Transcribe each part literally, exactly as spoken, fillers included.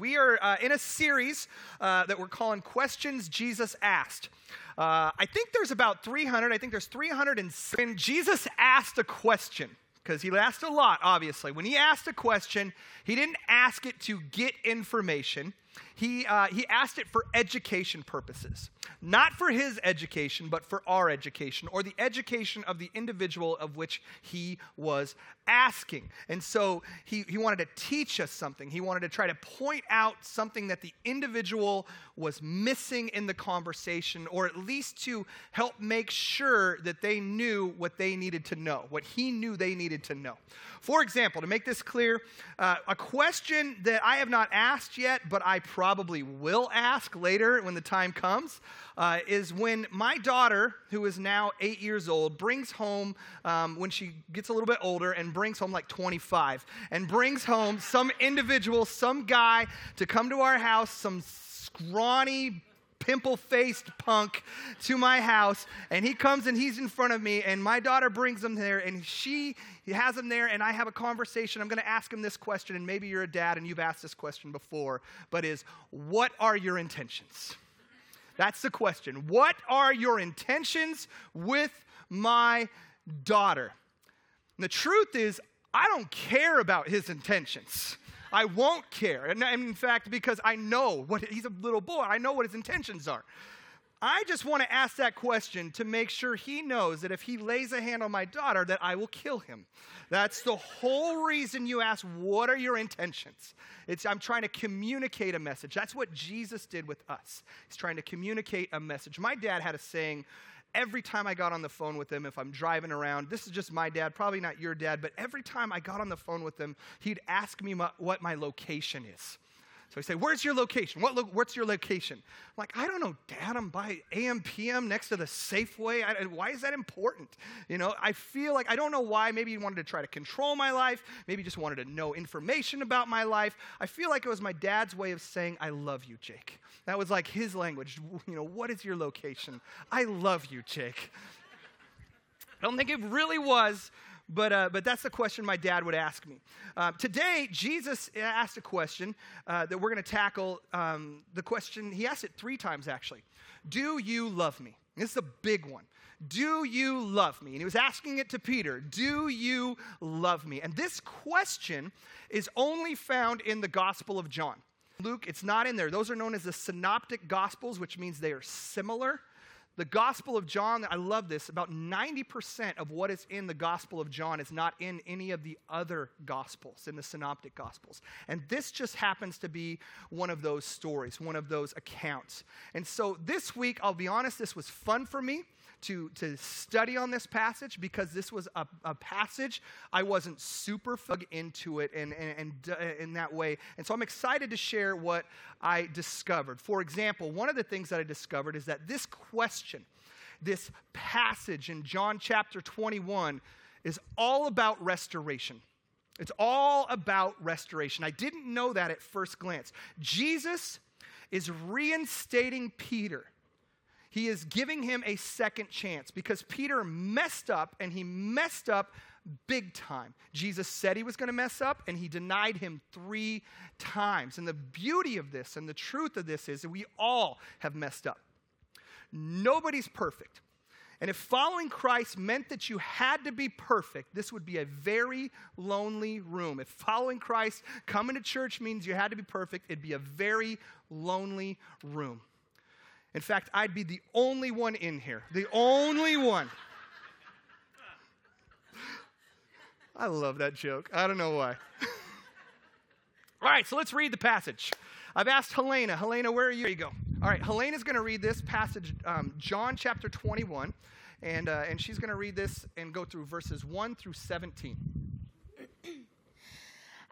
We are uh, in a series uh, that we're calling Questions Jesus Asked. Uh, I think there's about three hundred. I think there's three hundred six. And Jesus asked a question, because he asked a lot, obviously. When he asked a question, he didn't ask it to get information. He, uh, he asked it for education purposes. Not for his education, but for our education, or the education of the individual of which he was asking. And so he, he wanted to teach us something. He wanted to try to point out something that the individual was missing in the conversation, or at least to help make sure that they knew what they needed to know, what he knew they needed to know. For example, to make this clear, uh, a question that I have not asked yet, but I probably will ask later when the time comes, uh, is when my daughter, who is now eight years old, brings home, um, when she gets a little bit older, and brings home like twenty-five, and brings home some individual, some guy to come to our house, some scrawny, pimple-faced punk to my house, and he comes and he's in front of me, and my daughter brings him there, and she has him there, and I have a conversation. I'm going to ask him this question, and maybe you're a dad and you've asked this question before, but is, what are your intentions? That's the question. What are your intentions with my daughter? And the truth is, I don't care about his intentions. I won't care. And in fact, because I know what he's a little boy, I know what his intentions are. I just want to ask that question to make sure he knows that if he lays a hand on my daughter, that I will kill him. That's the whole reason you ask, what are your intentions? It's, I'm trying to communicate a message. That's what Jesus did with us. He's trying to communicate a message. My dad had a saying. Every time I got on the phone with him, if I'm driving around, this is just my dad, probably not your dad, but every time I got on the phone with him, he'd ask me my, what my location is. So he'd say, where's your location? What lo- what's your location? I'm like, I don't know, Dad, I'm by A M P M next to the Safeway. I, why is that important? You know, I feel like, I don't know why, maybe he wanted to try to control my life, maybe he just wanted to know information about my life. I feel like it was my dad's way of saying, I love you, Jake. That was like his language. You know, what is your location? I love you, Jake. I don't think it really was, But uh, but that's the question my dad would ask me. Uh, today, Jesus asked a question uh, that we're going to tackle. Um, the question, he asked it three times, actually. Do you love me? And this is a big one. Do you love me? And he was asking it to Peter. Do you love me? And this question is only found in the Gospel of John. Luke, it's not in there. Those are known as the Synoptic Gospels, which means they are similar. The Gospel of John, I love this, about ninety percent of what is in the Gospel of John is not in any of the other Gospels, in the Synoptic Gospels. And this just happens to be one of those stories, one of those accounts. And so this week, I'll be honest, this was fun for me to, to study on this passage, because this was a, a passage I wasn't super fug into it in, in, in, in that way. And so I'm excited to share what I discovered. For example, one of the things that I discovered is that this question, this passage in John chapter twenty-one, is all about restoration. It's all about restoration. I didn't know that at first glance. Jesus is reinstating Peter. He is giving him a second chance, because Peter messed up, and he messed up big time. Jesus said he was going to mess up, and he denied him three times. And the beauty of this and the truth of this is that we all have messed up. Nobody's perfect. And if following Christ meant that you had to be perfect, this would be a very lonely room. If following Christ, coming to church means you had to be perfect, it'd be a very lonely room. In fact, I'd be the only one in here. The only one. I love that joke. I don't know why. All right, so let's read the passage. I've asked Helena. Helena, where are you? There you go. All right, Helena's going to read this passage, um, John chapter twenty-one, and, uh, and she's going to read this and go through verses one through seventeen.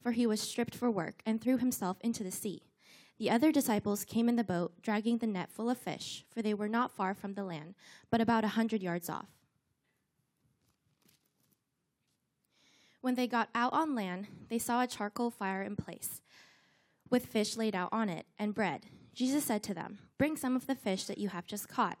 for he was stripped for work, and threw himself into the sea. The other disciples came in the boat, dragging the net full of fish, for they were not far from the land, but about a hundred yards off. When they got out on land, they saw a charcoal fire in place, with fish laid out on it, and bread. Jesus said to them, "Bring some of the fish that you have just caught."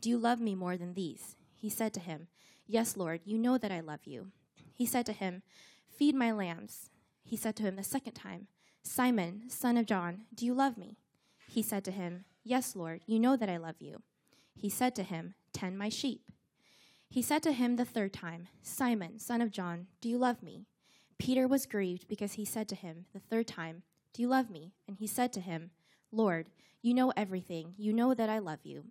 do you love me more than these?" He said to him, "Yes, Lord, you know that I love you." He said to him, "Feed my lambs." He said to him the second time, "Simon, son of John, do you love me?" He said to him, "Yes, Lord, you know that I love you." He said to him, "Tend my sheep." He said to him the third time, "Simon, son of John, do you love me?" Peter was grieved because he said to him the third time, "Do you love me?" And he said to him, "Lord, you know everything. You know that I love you."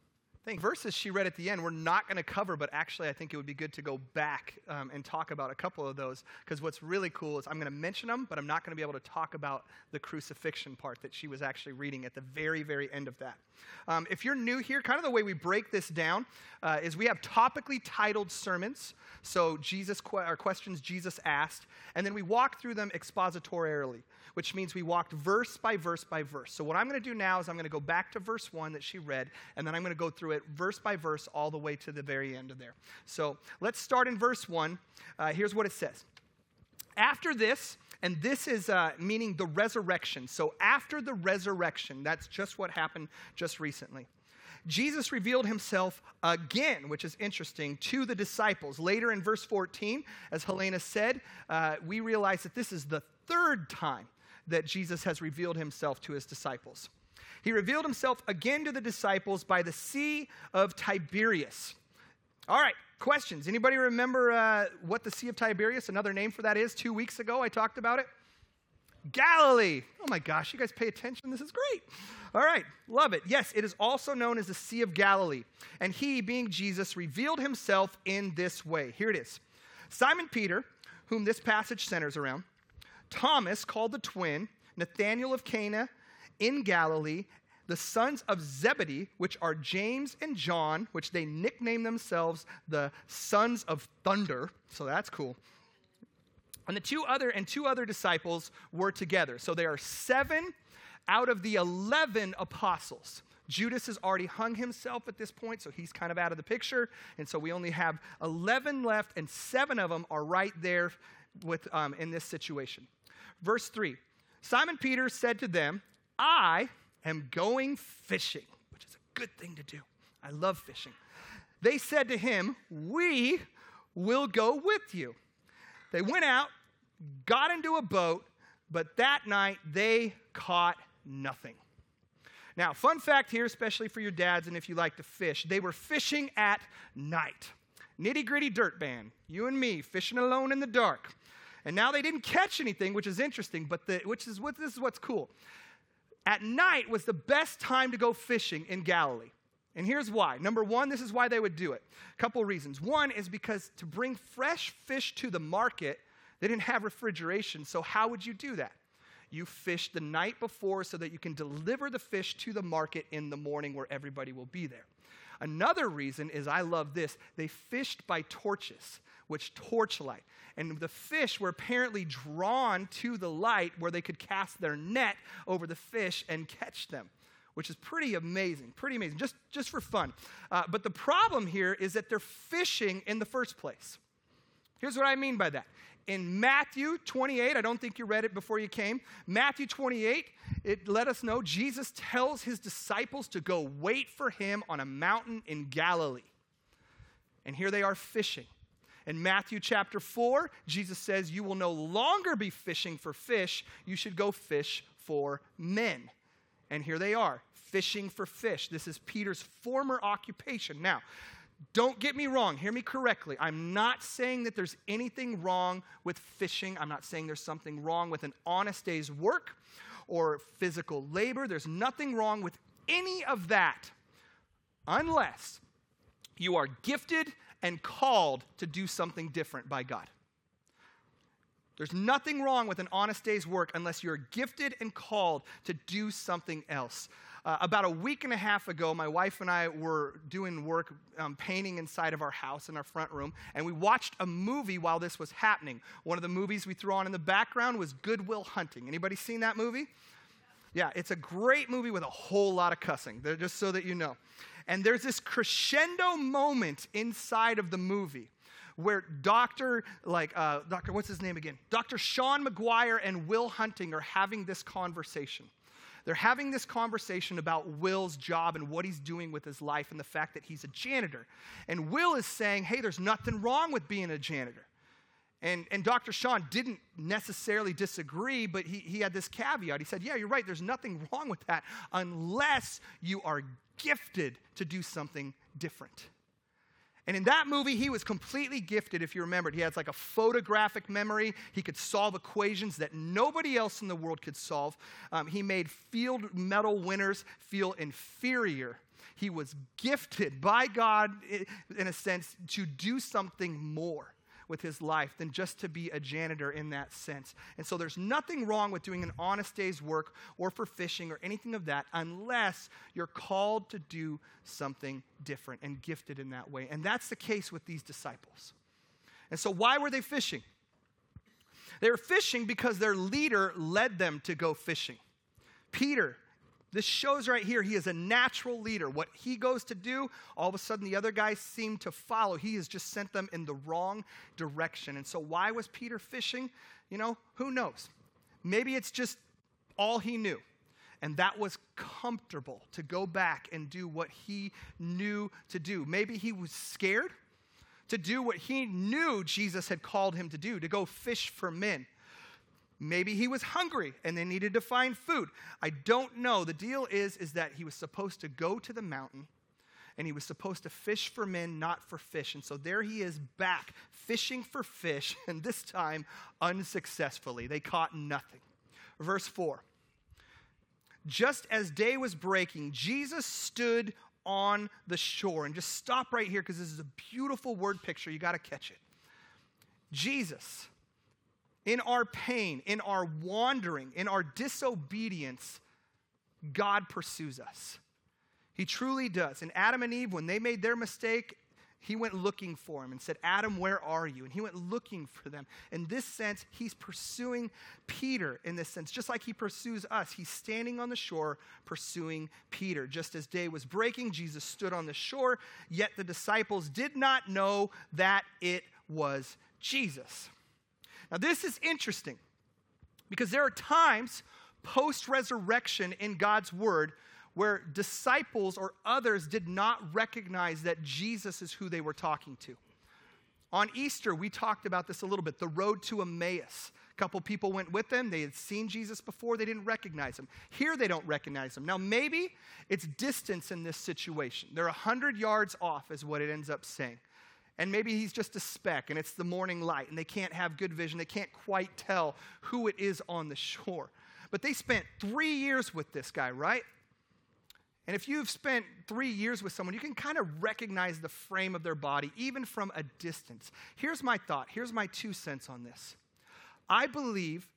I think verses she read at the end we're not going to cover, but actually I think it would be good to go back um, and talk about a couple of those, because what's really cool is I'm going to mention them, but I'm not going to be able to talk about the crucifixion part that she was actually reading at the very, very end of that. Um, if you're new here, kind of the way we break this down uh, is we have topically titled sermons, so Jesus que- or questions Jesus asked, and then we walk through them expositorially, which means we walked verse by verse by verse. So what I'm going to do now is I'm going to go back to verse one that she read, and then I'm going to go through it verse by verse all the way to the very end of there. So let's start in verse one. Uh, here's what it says. After this, and this is uh, meaning the resurrection. So after the resurrection, that's just what happened just recently. Jesus revealed himself again, which is interesting, to the disciples. Later in verse fourteen, as Helena said, uh, we realize that this is the third time that Jesus has revealed himself to his disciples. He revealed himself again to the disciples by the Sea of Tiberias. All right, questions. Anybody remember uh, what the Sea of Tiberias, another name for that is? Two weeks ago I talked about it. Galilee. Oh my gosh, you guys pay attention. This is great. All right, love it. Yes, it is also known as the Sea of Galilee. And he, being Jesus, revealed himself in this way. Here it is. Simon Peter, whom this passage centers around, Thomas, called the twin, Nathanael of Cana in Galilee, the sons of Zebedee, which are James and John, which they nickname themselves the Sons of Thunder. So that's cool. And the two other and two other disciples were together. So there are seven out of the eleven apostles. Judas has already hung himself at this point, so he's kind of out of the picture. And so we only have eleven left, and seven of them are right there with um, in this situation. Verse three, Simon Peter said to them, "I am going fishing," which is a good thing to do. I love fishing. They said to him, "We will go with you." They went out, got into a boat, but that night they caught nothing. Now, fun fact here, especially for your dads and if you like to fish, they were fishing at night. Nitty Gritty Dirt Band, you and me, fishing alone in the dark. And now they didn't catch anything, which is interesting, but the, which is what this is what's cool. At night was the best time to go fishing in Galilee. And here's why. Number one, this is why they would do it. A couple reasons. One is because to bring fresh fish to the market, they didn't have refrigeration, so how would you do that? You fish the night before so that you can deliver the fish to the market in the morning where everybody will be there. Another reason is, I love this, they fished by torches, which torchlight. And the fish were apparently drawn to the light where they could cast their net over the fish and catch them, which is pretty amazing, pretty amazing, just, just for fun. Uh, but the problem here is that they're fishing in the first place. Here's what I mean by that. In Matthew twenty-eight, I don't think you read it before you came. Matthew twenty-eight, it let us know Jesus tells his disciples to go wait for him on a mountain in Galilee. And here they are fishing. In Matthew chapter four, Jesus says, you will no longer be fishing for fish. You should go fish for men. And here they are, fishing for fish. This is Peter's former occupation. Now, don't get me wrong. Hear me correctly. I'm not saying that there's anything wrong with fishing. I'm not saying there's something wrong with an honest day's work or physical labor. There's nothing wrong with any of that unless you are gifted and called to do something different by God. There's nothing wrong with an honest day's work unless you're gifted and called to do something else. Uh, about a week and a half ago, my wife and I were doing work um, painting inside of our house in our front room, and we watched a movie while this was happening. One of the movies we threw on in the background was Good Will Hunting. Anybody seen that movie? Yeah, it's a great movie with a whole lot of cussing, just so that you know. And there's this crescendo moment inside of the movie where Doctor, like, uh, Doctor, what's his name again? Doctor Sean McGuire and Will Hunting are having this conversation. They're having this conversation about Will's job and what he's doing with his life and the fact that he's a janitor. And Will is saying, hey, there's nothing wrong with being a janitor. And and Doctor Sean didn't necessarily disagree, but he, he had this caveat. He said, yeah, you're right, there's nothing wrong with that unless you are gifted to do something different. And in that movie, he was completely gifted, if you remembered. He had like a photographic memory. He could solve equations that nobody else in the world could solve. Um, he made field medal winners feel inferior. He was gifted by God, in a sense, to do something more with his life than just to be a janitor in that sense. And so there's nothing wrong with doing an honest day's work or for fishing or anything of that unless you're called to do something different and gifted in that way. And that's the case with these disciples. And so why were they fishing? They were fishing because their leader led them to go fishing. Peter, this shows right here, he is a natural leader. What he goes to do, all of a sudden the other guys seem to follow. He has just sent them in the wrong direction. And so why was Peter fishing? You know, who knows? Maybe it's just all he knew. And that was comfortable to go back and do what he knew to do. Maybe he was scared to do what he knew Jesus had called him to do, to go fish for men. Maybe he was hungry and they needed to find food. I don't know. The deal is, is that he was supposed to go to the mountain and he was supposed to fish for men, not for fish. And so there he is back fishing for fish, and this time unsuccessfully. They caught nothing. Verse four. Just as day was breaking, Jesus stood on the shore. And just stop right here because this is a beautiful word picture. You got to catch it. Jesus, in our pain, in our wandering, in our disobedience, God pursues us. He truly does. And Adam and Eve, when they made their mistake, he went looking for him and said, Adam, where are you? And he went looking for them. In this sense, he's pursuing Peter in this sense, just like he pursues us. He's standing on the shore pursuing Peter. Just as day was breaking, Jesus stood on the shore, yet the disciples did not know that it was Jesus. Now, this is interesting because there are times post-resurrection in God's word where disciples or others did not recognize that Jesus is who they were talking to. On Easter, we talked about this a little bit, the road to Emmaus. A couple people went with them. They had seen Jesus before. They didn't recognize him. Here, they don't recognize him. Now, maybe it's distance in this situation. They're one hundred yards off is what it ends up saying. And maybe he's just a speck, and it's the morning light, and they can't have good vision. They can't quite tell who it is on the shore. But they spent three years with this guy, right? And if you've spent three years with someone, you can kind of recognize the frame of their body, even from a distance. Here's my thought. Here's my two cents on this. I believe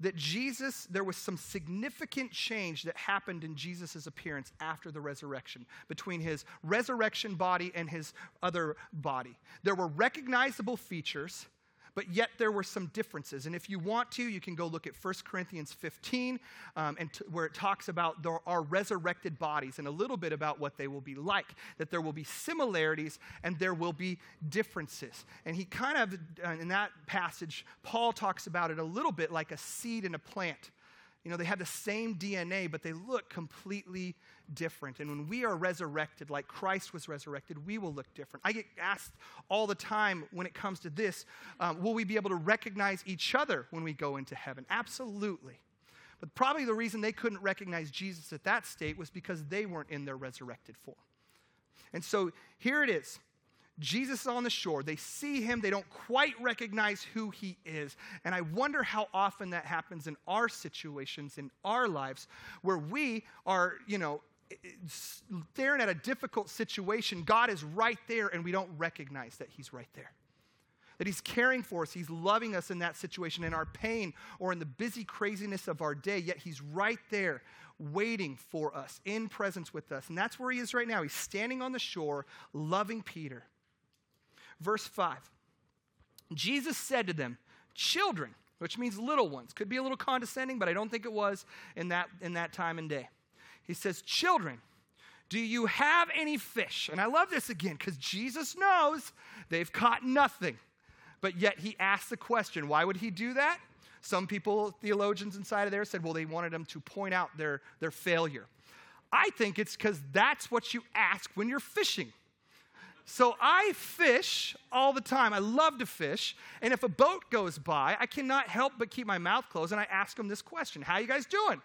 that Jesus, there was some significant change that happened in Jesus' appearance after the resurrection, between his resurrection body and his other body. There were recognizable features, but yet there were some differences. And if you want to, you can go look at First Corinthians fifteen, um, and t- where it talks about there are resurrected bodies and a little bit about what they will be like, that there will be similarities and there will be differences. And he kind of, uh, in that passage, Paul talks about it a little bit like a seed and a plant. You know, they had the same D N A, but they look completely different. And when we are resurrected, like Christ was resurrected, we will look different. I get asked all the time when it comes to this, um, will we be able to recognize each other when we go into heaven? Absolutely. But probably the reason they couldn't recognize Jesus at that state was because they weren't in their resurrected form. And so here it is. Jesus is on the shore. They see him. They don't quite recognize who he is. And I wonder how often that happens in our situations, in our lives, where we are, you know, staring at a difficult situation. God is right there, and we don't recognize that he's right there, that he's caring for us. He's loving us in that situation, in our pain or in the busy craziness of our day, yet he's right there, waiting for us, in presence with us. And that's where he is right now. He's standing on the shore, loving Peter. Verse five, Jesus said to them, children, which means little ones. Could be a little condescending, but I don't think it was in that, in that time and day. He says, children, do you have any fish? And I love this again, because Jesus knows they've caught nothing. But yet he asks the question. Why would he do that? Some people, theologians inside of there, said, well, they wanted him to point out their, their failure. I think it's because that's what you ask when you're fishing. So I fish all the time. I love to fish. And if a boat goes by, I cannot help but keep my mouth closed. And I ask them this question, how you guys doing?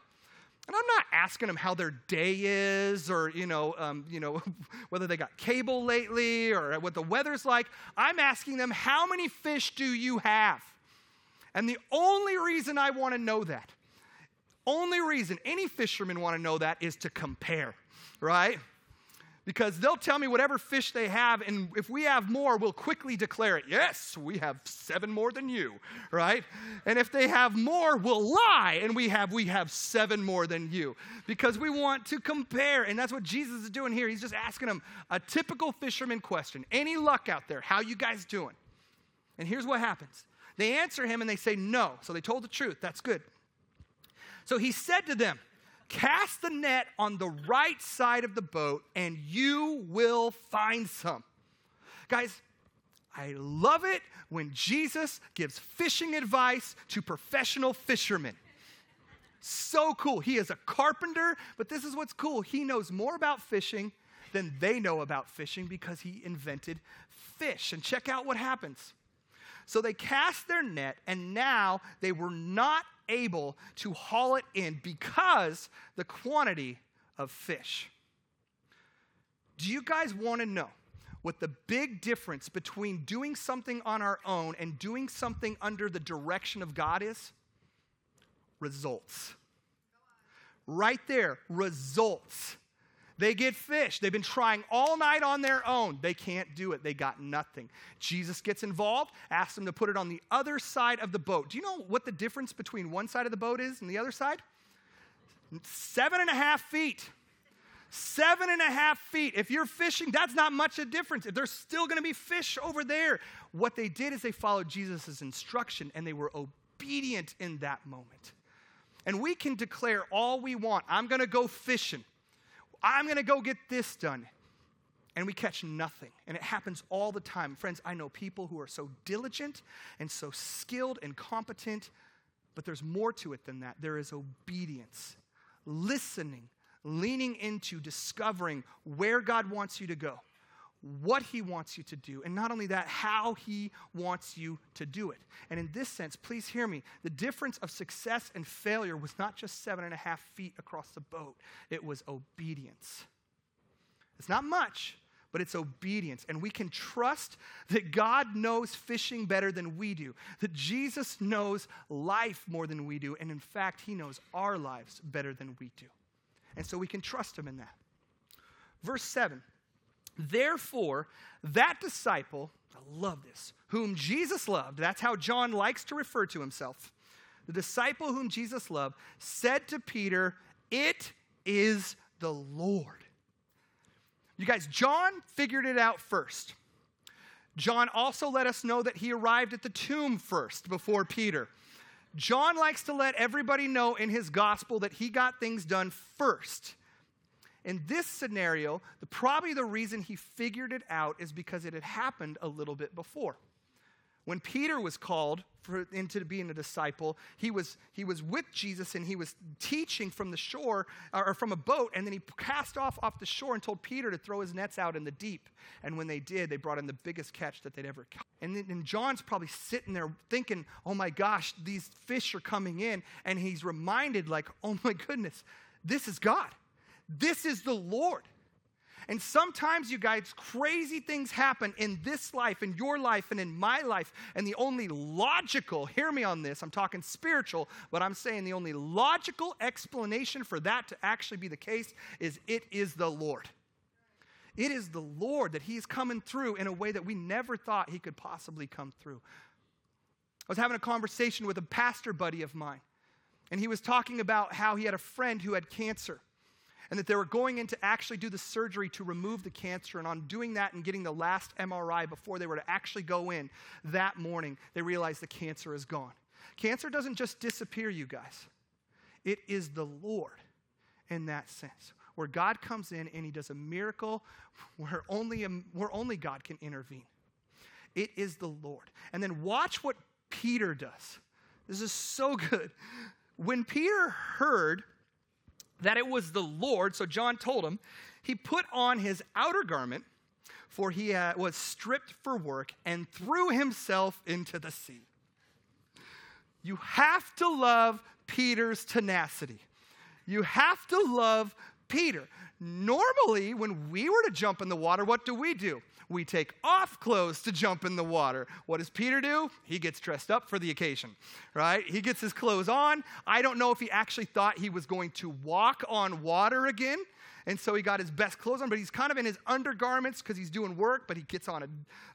And I'm not asking them how their day is or, you know, um, you know, whether they got cable lately or what the weather's like. I'm asking them, how many fish do you have? And the only reason I want to know that, only reason any fishermen want to know that is to compare, right? Because they'll tell me whatever fish they have, and if we have more, we'll quickly declare it. Yes, we have seven more than you, right? And if they have more, we'll lie, and we have we have seven more than you. Because we want to compare, and that's what Jesus is doing here. He's just asking them a typical fisherman question. Any luck out there? How you guys doing? And here's what happens. They answer him, and they say no. So they told the truth. That's good. So he said to them, cast the net on the right side of the boat, and you will find some. Guys, I love it when Jesus gives fishing advice to professional fishermen. So cool. He is a carpenter, but this is what's cool. He knows more about fishing than they know about fishing because he invented fish. And check out what happens. So they cast their net, and now they were not able to haul it in because the quantity of fish. Do you guys want to know what the big difference between doing something on our own and doing something under the direction of God is? Results. Right there, results. They get fish. They've been trying all night on their own. They can't do it. They got nothing. Jesus gets involved, asks them to put it on the other side of the boat. Do you know what the difference between one side of the boat is and the other side? Seven and a half feet. Seven and a half feet. If you're fishing, that's not much a difference. There's still going to be fish over there. What they did is they followed Jesus' instruction, and they were obedient in that moment. And we can declare all we want. I'm going to go fishing. I'm going to go get this done. And we catch nothing. And it happens all the time. Friends, I know people who are so diligent and so skilled and competent, but there's more to it than that. There is obedience, listening, leaning into discovering where God wants you to go, what he wants you to do, and not only that, how he wants you to do it. And in this sense, please hear me, the difference of success and failure was not just seven and a half feet across the boat. It was obedience. It's not much, but it's obedience. And we can trust that God knows fishing better than we do, that Jesus knows life more than we do, and in fact, he knows our lives better than we do. And so we can trust him in that. Verse seven. Therefore, that disciple, I love this, whom Jesus loved, that's how John likes to refer to himself, the disciple whom Jesus loved, said to Peter, "It is the Lord." You guys, John figured it out first. John also let us know that he arrived at the tomb first before Peter. John likes to let everybody know in his gospel that he got things done first. In this scenario, the, probably the reason he figured it out is because it had happened a little bit before. When Peter was called for, into being a disciple, he was, he was with Jesus and he was teaching from the shore or from a boat, and then he cast off off the shore and told Peter to throw his nets out in the deep. And when they did, they brought in the biggest catch that they'd ever caught. And then and John's probably sitting there thinking, oh my gosh, these fish are coming in. And he's reminded like, oh my goodness, this is God. This is the Lord. And sometimes, you guys, crazy things happen in this life, in your life, and in my life. And the only logical, hear me on this, I'm talking spiritual, but I'm saying the only logical explanation for that to actually be the case is it is the Lord. It is the Lord that he's coming through in a way that we never thought he could possibly come through. I was having a conversation with a pastor buddy of mine, and he was talking about how he had a friend who had cancer, and that they were going in to actually do the surgery to remove the cancer. And on doing that and getting the last M R I before they were to actually go in that morning, they realized the cancer is gone. Cancer doesn't just disappear, you guys. It is the Lord in that sense, where God comes in and he does a miracle where only, where only God can intervene. It is the Lord. And then watch what Peter does. This is so good. When Peter heard that it was the Lord, so John told him, he put on his outer garment, for he uh, was stripped for work, and threw himself into the sea. You have to love Peter's tenacity. You have to love Peter. Normally, when we were to jump in the water, what do we do? We take off clothes to jump in the water. What does Peter do? He gets dressed up for the occasion, right? He gets his clothes on. I don't know if he actually thought he was going to walk on water again, and so he got his best clothes on, but he's kind of in his undergarments because he's doing work, but he gets on a,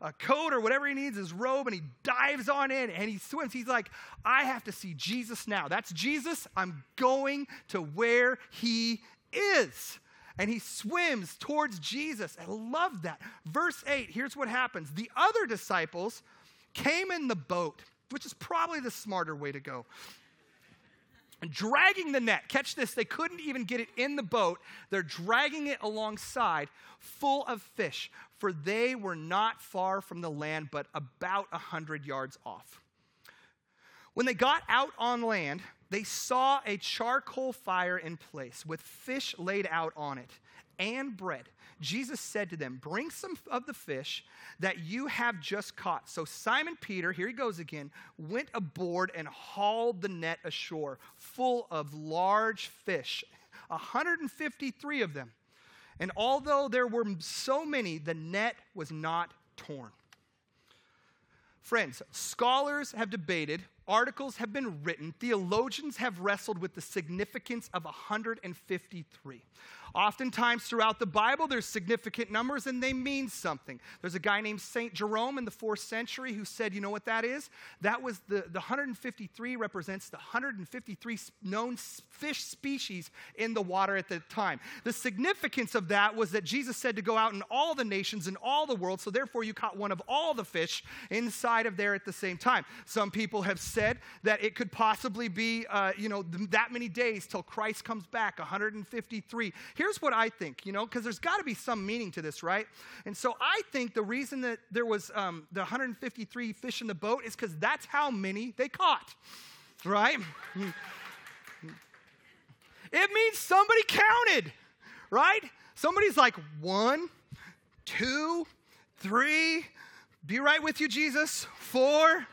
a coat or whatever he needs, his robe, and he dives on in, and he swims. He's like, I have to see Jesus now. That's Jesus. I'm going to where he is. And he swims towards Jesus. I love that. Verse eight, here's what happens. The other disciples came in the boat, which is probably the smarter way to go, dragging the net. Catch this. They couldn't even get it in the boat. They're dragging it alongside full of fish, for they were not far from the land, but about a hundred yards off. When they got out on land, they saw a charcoal fire in place with fish laid out on it and bread. Jesus said to them, "Bring some of the fish that you have just caught." So Simon Peter, here he goes again, went aboard and hauled the net ashore full of large fish, one hundred fifty-three of them. And although there were so many, the net was not torn. Friends, scholars have debated, articles have been written, theologians have wrestled with the significance of one hundred fifty-three. Oftentimes throughout the Bible, there's significant numbers and they mean something. There's a guy named Saint Jerome in the fourth century who said, you know what that is? That was the, the one hundred fifty-three represents the one hundred fifty-three known fish species in the water at the time. The significance of that was that Jesus said to go out in all the nations and all the world, so therefore you caught one of all the fish inside of there at the same time. Some people have said that it could possibly be, uh, you know, th- that many days till Christ comes back, one hundred fifty-three. Here's what I think, you know, because there's got to be some meaning to this, right? And so I think the reason that there was um, the one hundred fifty-three fish in the boat is because that's how many they caught, right? It means somebody counted, right? Somebody's like, one, two, three, be right with you, Jesus, four,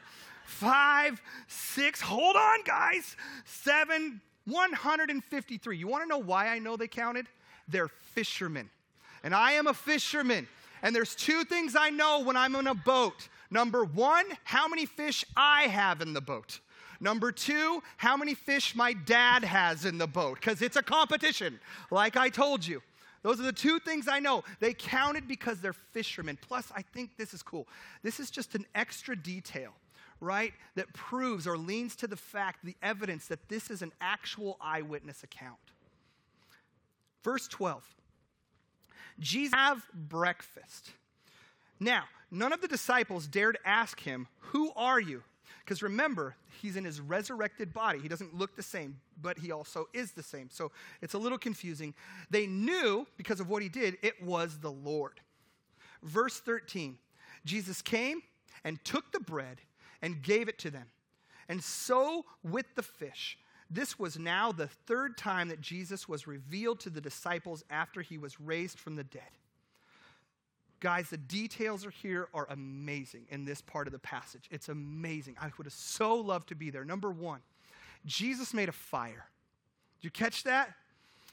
five, six, hold on, guys, seven, one hundred fifty-three. You want to know why I know they counted? They're fishermen. And I am a fisherman. And there's two things I know when I'm in a boat. Number one, how many fish I have in the boat. Number two, how many fish my dad has in the boat, because it's a competition, like I told you. Those are the two things I know. They counted because they're fishermen. Plus, I think this is cool. This is just an extra detail. right, that proves or leans to the fact, the evidence that this is an actual eyewitness account. Verse twelve, Jesus have breakfast. Now, none of the disciples dared ask him, who are you? Because remember, he's in his resurrected body. He doesn't look the same, but he also is the same. So it's a little confusing. They knew, because of what he did, it was the Lord. Verse thirteen, Jesus came and took the bread and gave it to them. And so with the fish. This was now the third time that Jesus was revealed to the disciples after he was raised from the dead. Guys, the details are here are amazing in this part of the passage. It's amazing. I would have so loved to be there. Number one, Jesus made a fire. Did you catch that?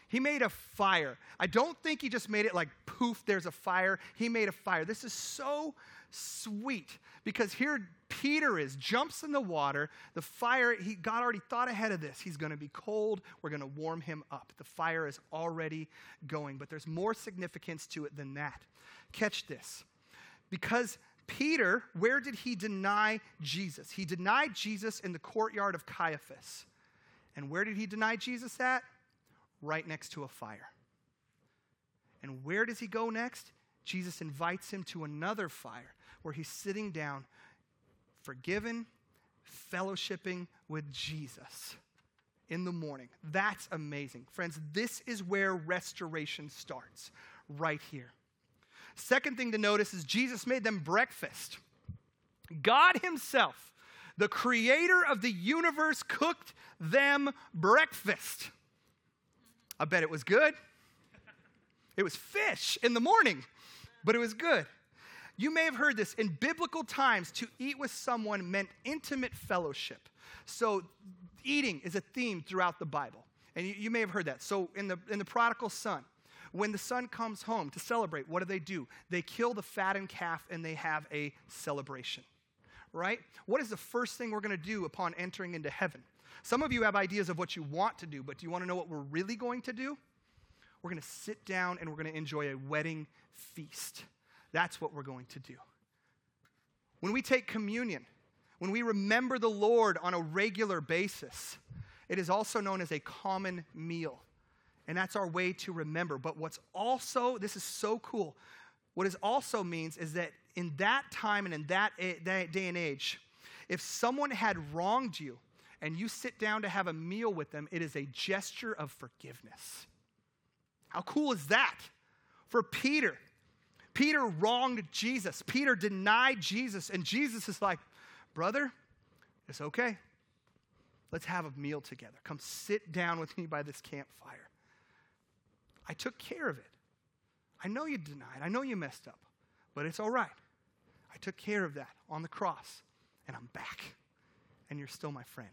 He made a fire. I don't think he just made it like, poof, there's a fire. He made a fire. This is so sweet because here Peter is, jumps in the water. The fire, he, God already thought ahead of this. He's going to be cold. We're going to warm him up. The fire is already going, but there's more significance to it than that. Catch this. Because Peter, where did he deny Jesus? He denied Jesus in the courtyard of Caiaphas. And where did he deny Jesus at? Right next to a fire. And where does he go next? Jesus invites him to another fire where he's sitting down, forgiven, fellowshipping with Jesus in the morning. That's amazing. Friends, this is where restoration starts, right here. Second thing to notice is Jesus made them breakfast. God himself, the creator of the universe, cooked them breakfast. I bet it was good. It was fish in the morning, but it was good. You may have heard this. In biblical times, to eat with someone meant intimate fellowship. So eating is a theme throughout the Bible. And you, you may have heard that. So in the in the prodigal son, when the son comes home to celebrate, what do they do? They kill the fattened calf and they have a celebration, right? What is the first thing we're going to do upon entering into heaven? Some of you have ideas of what you want to do, but do you want to know what we're really going to do? We're going to sit down and we're going to enjoy a wedding feast. That's what we're going to do. When we take communion, when we remember the Lord on a regular basis, it is also known as a common meal. And that's our way to remember. But what's also, this is so cool, what it also means is that in that time and in that day and age, if someone had wronged you, and you sit down to have a meal with them, it is a gesture of forgiveness. How cool is that? For Peter, Peter wronged Jesus. Peter denied Jesus, and Jesus is like, brother, it's okay. Let's have a meal together. Come sit down with me by this campfire. I took care of it. I know you denied. I know you messed up, but it's all right. I took care of that on the cross, and I'm back, and you're still my friend.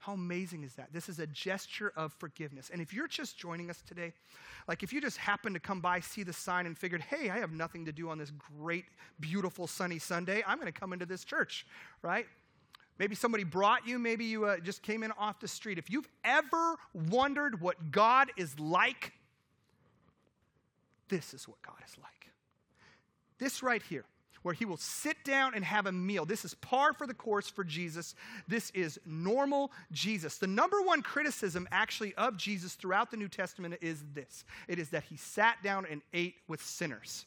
How amazing is that? This is a gesture of forgiveness. And if you're just joining us today, like if you just happened to come by, see the sign, and figured, hey, I have nothing to do on this great, beautiful, sunny Sunday. I'm going to come into this church, right? Maybe somebody brought you. Maybe you uh, just came in off the street. If you've ever wondered what God is like, this is what God is like. This right here, where he will sit down and have a meal. This is par for the course for Jesus. This is normal Jesus. The number one criticism actually of Jesus throughout the New Testament is this. It is that he sat down and ate with sinners.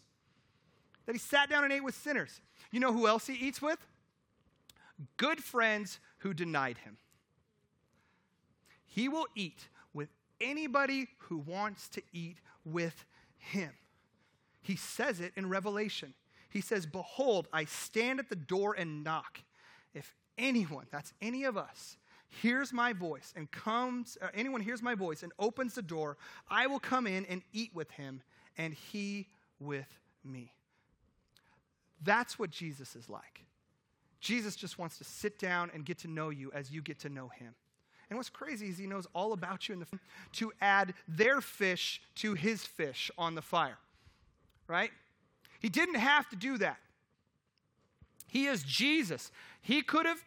That he sat down and ate with sinners. You know who else he eats with? Good friends who denied him. He will eat with anybody who wants to eat with him. He says it in Revelation. He says, behold, I stand at the door and knock. If anyone, that's any of us, hears my voice and comes, uh, anyone hears my voice and opens the door, I will come in and eat with him and he with me. That's what Jesus is like. Jesus just wants to sit down and get to know you as you get to know him. And what's crazy is he knows all about you in the f- to add their fish to his fish on the fire, right? He didn't have to do that. He is Jesus. He could have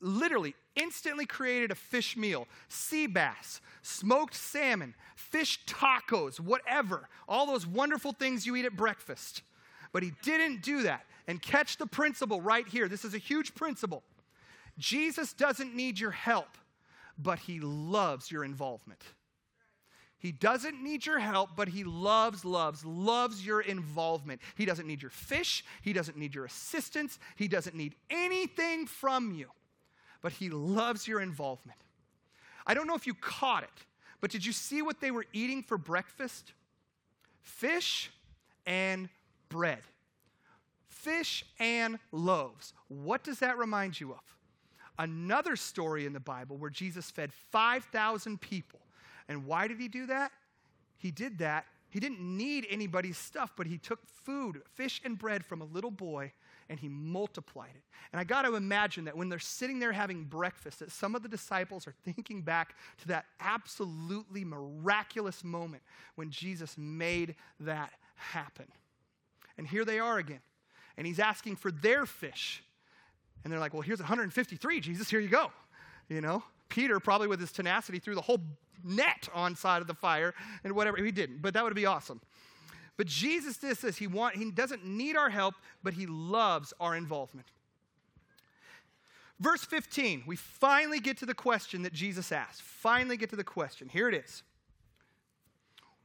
literally instantly created a fish meal, sea bass, smoked salmon, fish tacos, whatever, all those wonderful things you eat at breakfast. But he didn't do that. And catch the principle right here. This is a huge principle. Jesus doesn't need your help, but he loves your involvement. He doesn't need your help, but he loves, loves, loves your involvement. He doesn't need your fish. He doesn't need your assistance. He doesn't need anything from you, but he loves your involvement. I don't know if you caught it, but did you see what they were eating for breakfast? Fish and bread. Fish and loaves. What does that remind you of? Another story in the Bible where Jesus fed five thousand people. And why did he do that? He did that. He didn't need anybody's stuff, but he took food, fish and bread from a little boy, and he multiplied it. And I got to imagine that when they're sitting there having breakfast, that some of the disciples are thinking back to that absolutely miraculous moment when Jesus made that happen. And here they are again. And he's asking for their fish. And they're like, well, here's one hundred fifty-three, Jesus, here you go. You know, Peter probably with his tenacity threw the whole net on side of the fire and whatever. He didn't, but that would be awesome. But Jesus this says he want he doesn't need our help, but he loves our involvement. Verse fifteen, we finally get to the question that Jesus asked. Finally get to the question. Here it is.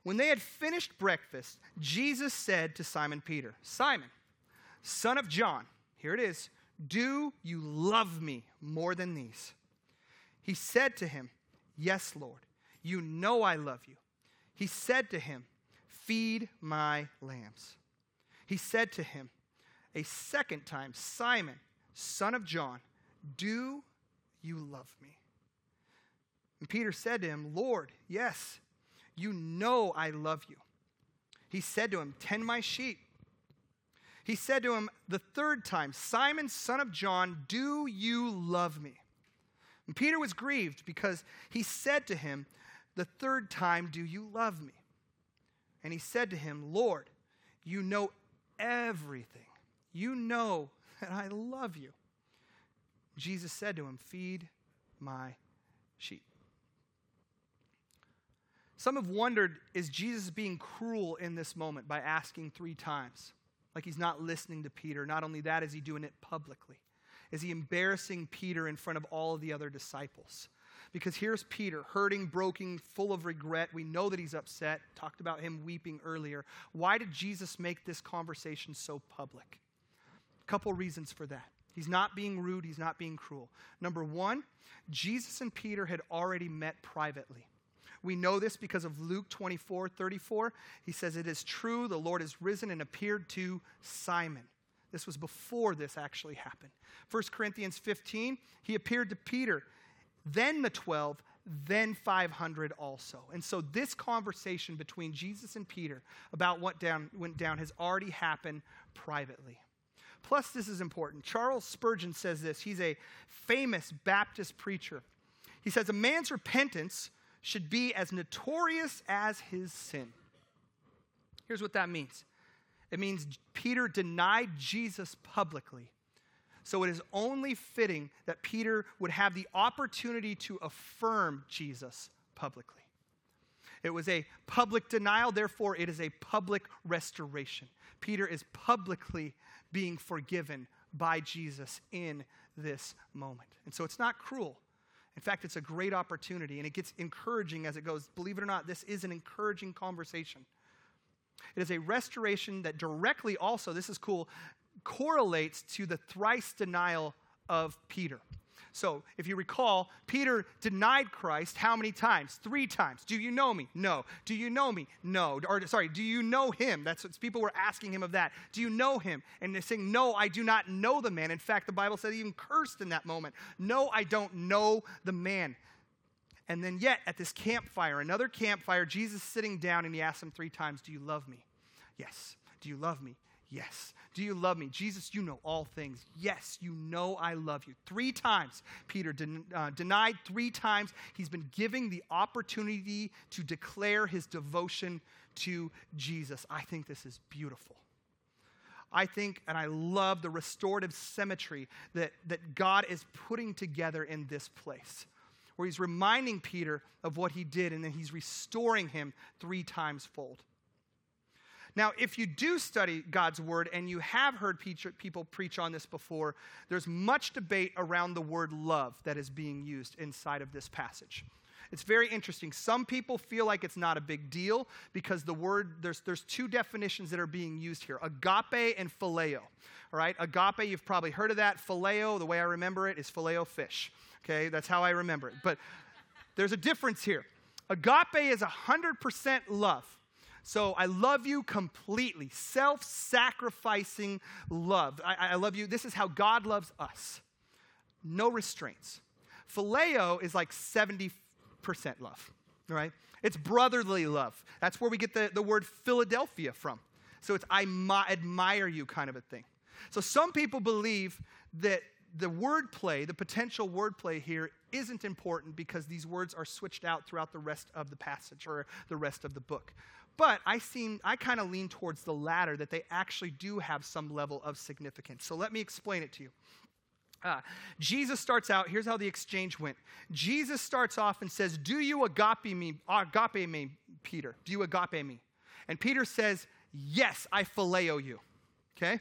When they had finished breakfast, Jesus said to Simon Peter, Simon, son of John, here it is, do you love me more than these? He said to him, yes, Lord, you know I love you. He said to him, feed my lambs. He said to him a second time, Simon, son of John, do you love me? And Peter said to him, Lord, yes, you know I love you. He said to him, tend my sheep. He said to him the third time, Simon, son of John, do you love me? And Peter was grieved because he said to him the third time, do you love me? And he said to him, Lord, you know everything. You know that I love you. Jesus said to him, feed my sheep. Some have wondered, is Jesus being cruel in this moment by asking three times? Like he's not listening to Peter. Not only that, is he doing it publicly? Is he embarrassing Peter in front of all of the other disciples? Because here's Peter, hurting, broken, full of regret. We know that he's upset. Talked about him weeping earlier. Why did Jesus make this conversation so public? A couple reasons for that. He's not being rude. He's not being cruel. Number one, Jesus and Peter had already met privately. We know this because of Luke twenty-four thirty-four. He says, it is true, the Lord is risen and appeared to Simon. This was before this actually happened. First Corinthians fifteen, he appeared to Peter, then the twelve, then five hundred also. And so this conversation between Jesus and Peter about what down, went down has already happened privately. Plus, this is important. Charles Spurgeon says this. He's a famous Baptist preacher. He says, a man's repentance should be as notorious as his sin. Here's what that means. It means Peter denied Jesus publicly. So it is only fitting that Peter would have the opportunity to affirm Jesus publicly. It was a public denial, therefore it is a public restoration. Peter is publicly being forgiven by Jesus in this moment. And so it's not cruel. In fact, it's a great opportunity, and it gets encouraging as it goes. Believe it or not, this is an encouraging conversation. It is a restoration that directly also, this is cool, correlates to the thrice denial of Peter. So if you recall, Peter denied Christ how many times? Three times. Do you know me? No. Do you know me? No. Or sorry, do you know him? That's what people were asking him of that. Do you know him? And they're saying, no, I do not know the man. In fact, the Bible said he even cursed in that moment. No, I don't know the man. And then yet at this campfire, another campfire, Jesus is sitting down and he asks him three times, do you love me? Yes. Do you love me? Yes. Do you love me? Jesus, you know all things. Yes, you know I love you. Three times. Peter den- uh, denied three times. He's been giving the opportunity to declare his devotion to Jesus. I think this is beautiful. I think and I love the restorative symmetry that, that God is putting together in this place, where he's reminding Peter of what he did, and then he's restoring him three times fold. Now, if you do study God's word, and you have heard people preach on this before, there's much debate around the word love that is being used inside of this passage. It's very interesting. Some people feel like it's not a big deal because the word, there's there's two definitions that are being used here, agape and phileo. All right, agape, you've probably heard of that. Phileo, the way I remember it, is phileo fish. Okay, that's how I remember it. But there's a difference here. Agape is one hundred percent love. So I love you completely, self-sacrificing love. I, I love you. This is how God loves us. No restraints. Phileo is like seventy percent love, right? It's brotherly love. That's where we get the, the word Philadelphia from. So it's I ma- admire you kind of a thing. So some people believe that the wordplay, the potential wordplay here isn't important because these words are switched out throughout the rest of the passage or the rest of the book. But I seem, I kind of lean towards the latter, that they actually do have some level of significance. So let me explain it to you. Uh, Jesus starts out, here's how the exchange went. Jesus starts off and says, do you agape me, agape me, Peter? Do you agape me? And Peter says, yes, I phileo you, okay?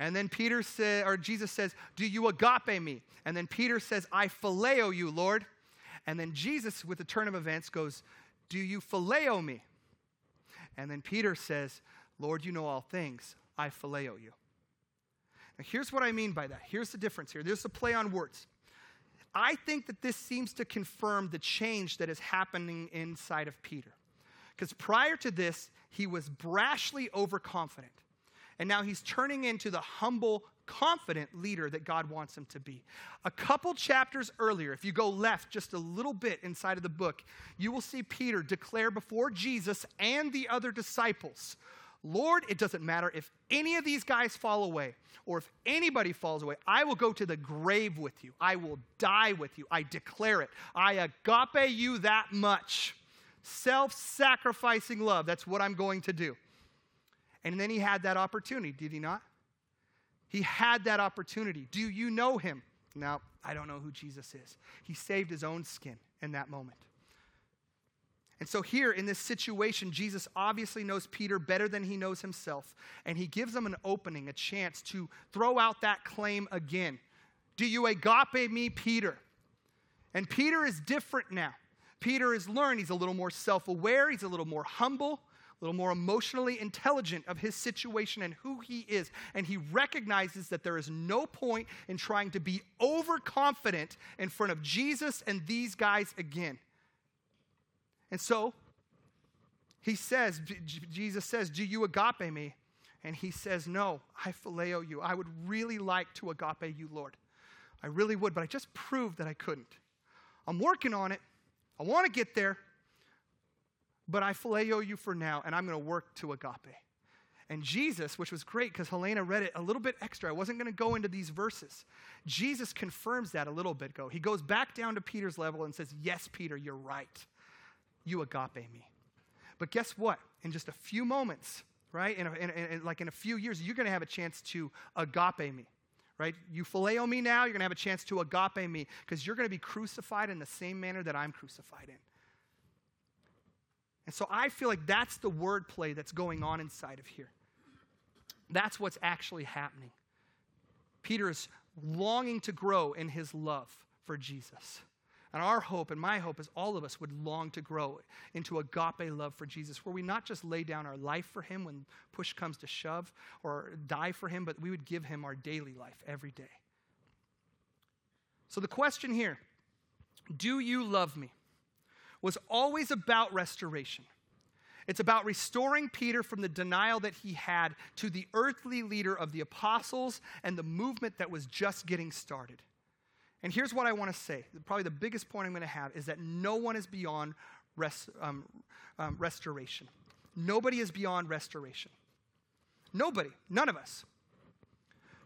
And then Peter says, or Jesus says, do you agape me? And then Peter says, I phileo you, Lord. And then Jesus, with the turn of events, goes, do you phileo me? And then Peter says, Lord, you know all things. I phileo you. Now, here's what I mean by that. Here's the difference here. There's a play on words. I think that this seems to confirm the change that is happening inside of Peter. Because prior to this, he was brashly overconfident. And now he's turning into the humble, confident leader that God wants him to be. A couple chapters earlier, if you go left just a little bit inside of the book, you will see Peter declare before Jesus and the other disciples, Lord, it doesn't matter if any of these guys fall away or if anybody falls away. I will go to the grave with you. I will die with you. I declare it. I agape you that much. Self-sacrificing love. That's what I'm going to do. And then he had that opportunity, did he not? He had that opportunity. Do you know him? No, I don't know who Jesus is. He saved his own skin in that moment. And so here in this situation, Jesus obviously knows Peter better than he knows himself. And he gives him an opening, a chance to throw out that claim again. Do you agape me, Peter? And Peter is different now. Peter has learned. He's a little more self-aware. He's a little more humble, a little more emotionally intelligent of his situation and who he is. And he recognizes that there is no point in trying to be overconfident in front of Jesus and these guys again. And so he says, Jesus says, do you agape me? And he says, no, I phileo you. I would really like to agape you, Lord. I really would, but I just proved that I couldn't. I'm working on it. I want to get there. But I phileo you for now, and I'm going to work to agape. And Jesus, which was great because Helena read it a little bit extra. I wasn't going to go into these verses. Jesus confirms that a little bit ago. He goes back down to Peter's level and says, yes, Peter, you're right. You agape me. But guess what? In just a few moments, right, in, a, in, a, in like in a few years, you're going to have a chance to agape me. Right? You phileo me now, you're going to have a chance to agape me because you're going to be crucified in the same manner that I'm crucified in. And so I feel like that's the wordplay that's going on inside of here. That's what's actually happening. Peter is longing to grow in his love for Jesus. And our hope and my hope is all of us would long to grow into agape love for Jesus, where we not just lay down our life for him when push comes to shove or die for him, but we would give him our daily life every day. So the question here, do you love me? Was always about restoration. It's about restoring Peter from the denial that he had to the earthly leader of the apostles and the movement that was just getting started. And here's what I want to say. Probably the biggest point I'm going to have is that no one is beyond res- um, um, restoration. Nobody is beyond restoration. Nobody. None of us.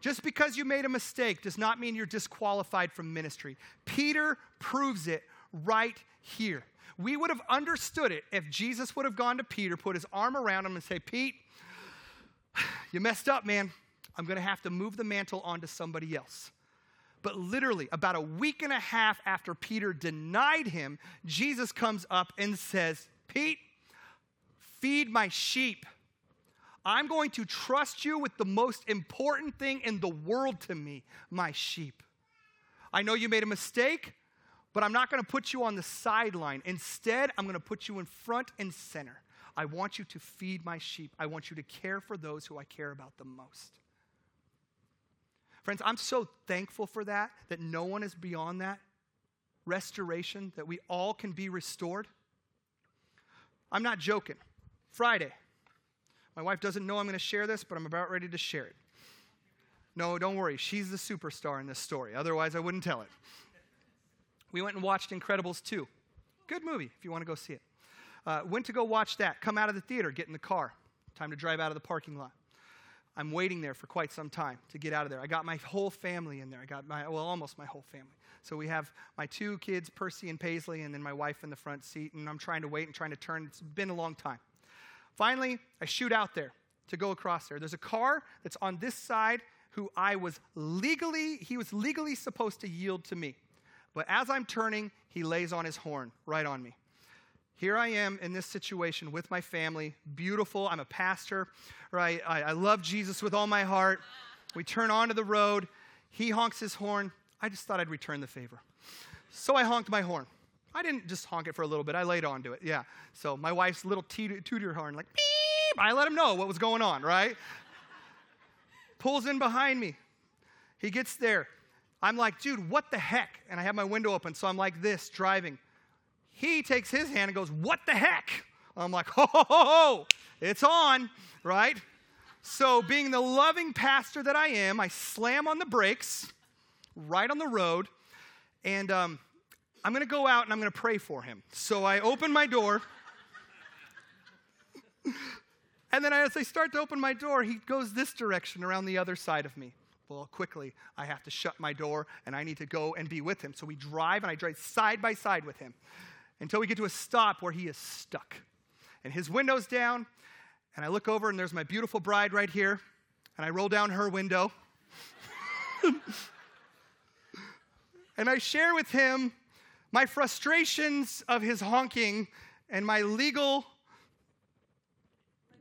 Just because you made a mistake does not mean you're disqualified from ministry. Peter proves it right here. We would have understood it if Jesus would have gone to Peter, put his arm around him and say, Pete, you messed up, man. I'm going to have to move the mantle onto somebody else. But literally about a week and a half after Peter denied him, Jesus comes up and says, Pete, feed my sheep. I'm going to trust you with the most important thing in the world to me, my sheep. I know you made a mistake, but I'm not going to put you on the sideline. Instead, I'm going to put you in front and center. I want you to feed my sheep. I want you to care for those who I care about the most. Friends, I'm so thankful for that, that no one is beyond that restoration, that we all can be restored. I'm not joking. Friday. My wife doesn't know I'm going to share this, but I'm about ready to share it. No, don't worry. She's the superstar in this story. Otherwise, I wouldn't tell it. We went and watched Incredibles two. Good movie if you want to go see it. Uh, went to go watch that. Come out of the theater. Get in the car. Time to drive out of the parking lot. I'm waiting there for quite some time to get out of there. I got my whole family in there. I got my, well, almost my whole family. So we have my two kids, Percy and Paisley, and then my wife in the front seat. And I'm trying to wait and trying to turn. It's been a long time. Finally, I shoot out there to go across there. There's a car that's on this side who I was legally, he was legally supposed to yield to me. But as I'm turning, he lays on his horn right on me. Here I am in this situation with my family. Beautiful. I'm a pastor, right? I, I love Jesus with all my heart. We turn onto the road. He honks his horn. I just thought I'd return the favor. So I honked my horn. I didn't just honk it for a little bit. I laid on to it, yeah. So my wife's little tutor horn, like, beep. I let him know what was going on, right? Pulls in behind me. He gets there. I'm like, dude, what the heck? And I have my window open, so I'm like this, driving. He takes his hand and goes, what the heck? I'm like, ho, ho, ho, ho. It's on, right? So being the loving pastor that I am, I slam on the brakes right on the road, and um, I'm going to go out and I'm going to pray for him. So I open my door, and then as I start to open my door, he goes this direction around the other side of me. Well, quickly, I have to shut my door, and I need to go and be with him. So we drive, and I drive side by side with him until we get to a stop where he is stuck. And his window's down, and I look over, and there's my beautiful bride right here, and I roll down her window. And I share with him my frustrations of his honking and my legal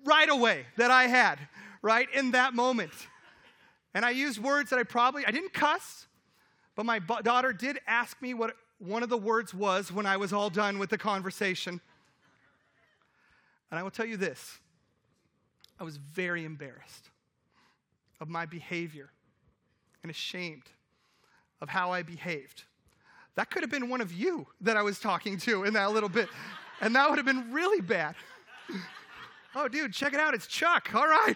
right-of-way that I had, right, in that moment. And I used words that I probably, I didn't cuss, but my b- daughter did ask me what one of the words was when I was all done with the conversation. And I will tell you this. I was very embarrassed of my behavior and ashamed of how I behaved. That could have been one of you that I was talking to in that little bit. And that would have been really bad. Oh, dude, check it out. It's Chuck. All right.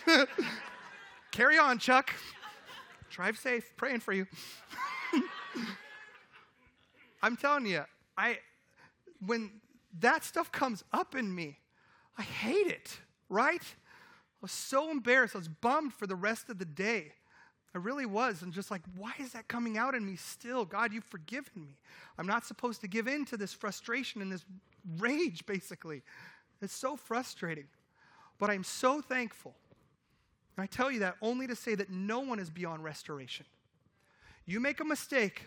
Carry on, Chuck. Drive safe. Praying for you. I'm telling you, I when that stuff comes up in me, I hate it, right? I was so embarrassed. I was bummed for the rest of the day. I really was. I'm just like, why is that coming out in me still? God, you've forgiven me. I'm not supposed to give in to this frustration and this rage, basically. It's so frustrating. But I'm so thankful. And I tell you that only to say that no one is beyond restoration. You make a mistake,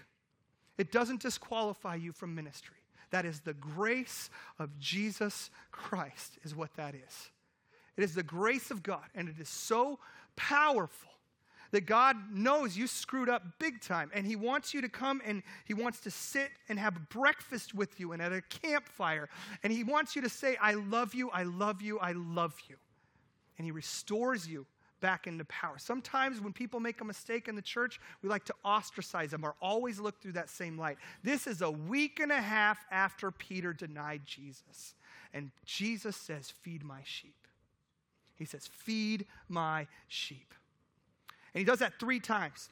it doesn't disqualify you from ministry. That is the grace of Jesus Christ, is what that is. It is the grace of God, and it is so powerful. That God knows you screwed up big time, and he wants you to come, and he wants to sit and have breakfast with you and at a campfire, and he wants you to say, I love you, I love you, I love you. And he restores you back into power. Sometimes when people make a mistake in the church, we like to ostracize them or always look through that same light. This is a week and a half after Peter denied Jesus, and Jesus says, feed my sheep. He says, feed my sheep. And he does that three times.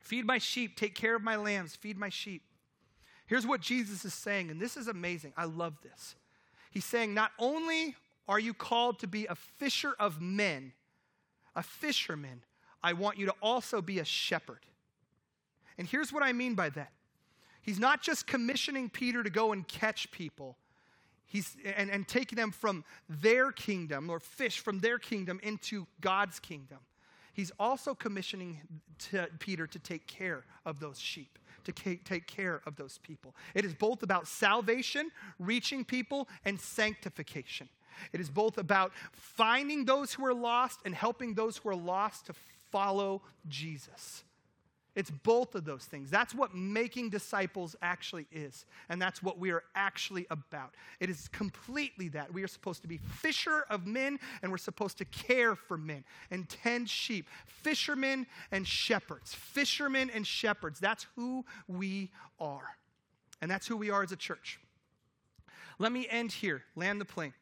Feed my sheep, take care of my lambs, feed my sheep. Here's what Jesus is saying, and this is amazing. I love this. He's saying, not only are you called to be a fisher of men, a fisherman, I want you to also be a shepherd. And here's what I mean by that. He's not just commissioning Peter to go and catch people. He's and, and taking them from their kingdom, or fish from their kingdom, into God's kingdom. He's also commissioning to Peter to take care of those sheep, to take care of those people. It is both about salvation, reaching people, and sanctification. It is both about finding those who are lost and helping those who are lost to follow Jesus. It's both of those things. That's what making disciples actually is. And that's what we are actually about. It is completely that. We are supposed to be fisher of men, and we're supposed to care for men and tend sheep. Fishermen and shepherds. Fishermen and shepherds. That's who we are. And that's who we are as a church. Let me end here. Land the plane.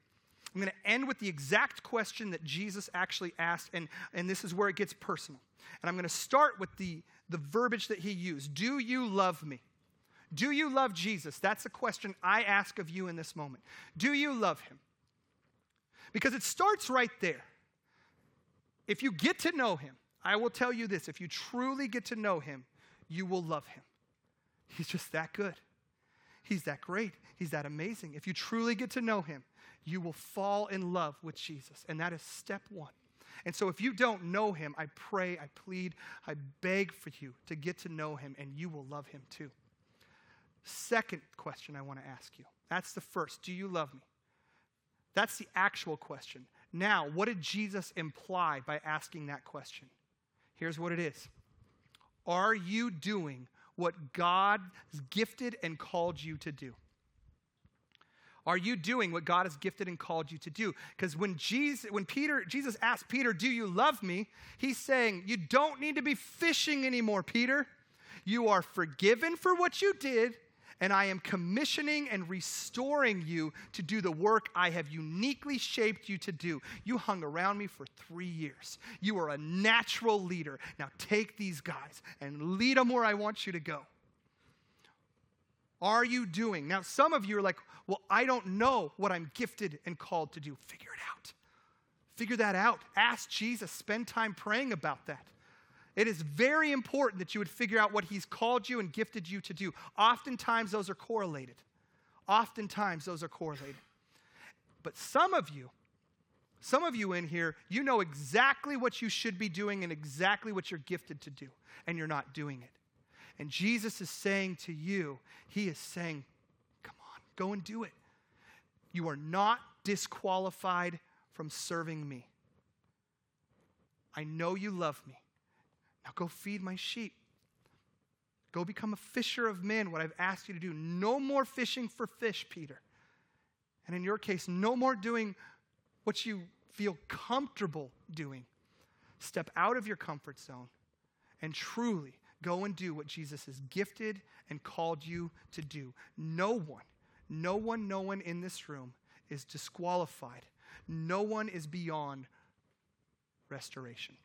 I'm going to end with the exact question that Jesus actually asked, and, and this is where it gets personal. And I'm going to start with the, the verbiage that he used. Do you love me? Do you love Jesus? That's the question I ask of you in this moment. Do you love him? Because it starts right there. If you get to know him, I will tell you this, if you truly get to know him, you will love him. He's just that good. He's that great. He's that amazing. If you truly get to know him, you will fall in love with Jesus. And that is step one. And so if you don't know him, I pray, I plead, I beg for you to get to know him, and you will love him too. Second question I want to ask you. That's the first. Do you love me? That's the actual question. Now, what did Jesus imply by asking that question? Here's what it is. Are you doing what God has gifted and called you to do? Are you doing what God has gifted and called you to do? Because when Jesus, when Peter, Jesus asked Peter, do you love me? He's saying, you don't need to be fishing anymore, Peter. You are forgiven for what you did, and I am commissioning and restoring you to do the work I have uniquely shaped you to do. You hung around me for three years. You are a natural leader. Now take these guys and lead them where I want you to go. Are you doing? Now, some of you are like, well, I don't know what I'm gifted and called to do. Figure it out. Figure that out. Ask Jesus. Spend time praying about that. It is very important that you would figure out what he's called you and gifted you to do. Oftentimes, those are correlated. Oftentimes, those are correlated. But some of you, some of you in here, you know exactly what you should be doing and exactly what you're gifted to do, and you're not doing it. And Jesus is saying to you, he is saying, come on, go and do it. You are not disqualified from serving me. I know you love me. Now go feed my sheep. Go become a fisher of men, what I've asked you to do. No more fishing for fish, Peter. And in your case, no more doing what you feel comfortable doing. Step out of your comfort zone and truly go and do what Jesus has gifted and called you to do. No one, no one, no one in this room is disqualified. No one is beyond restoration.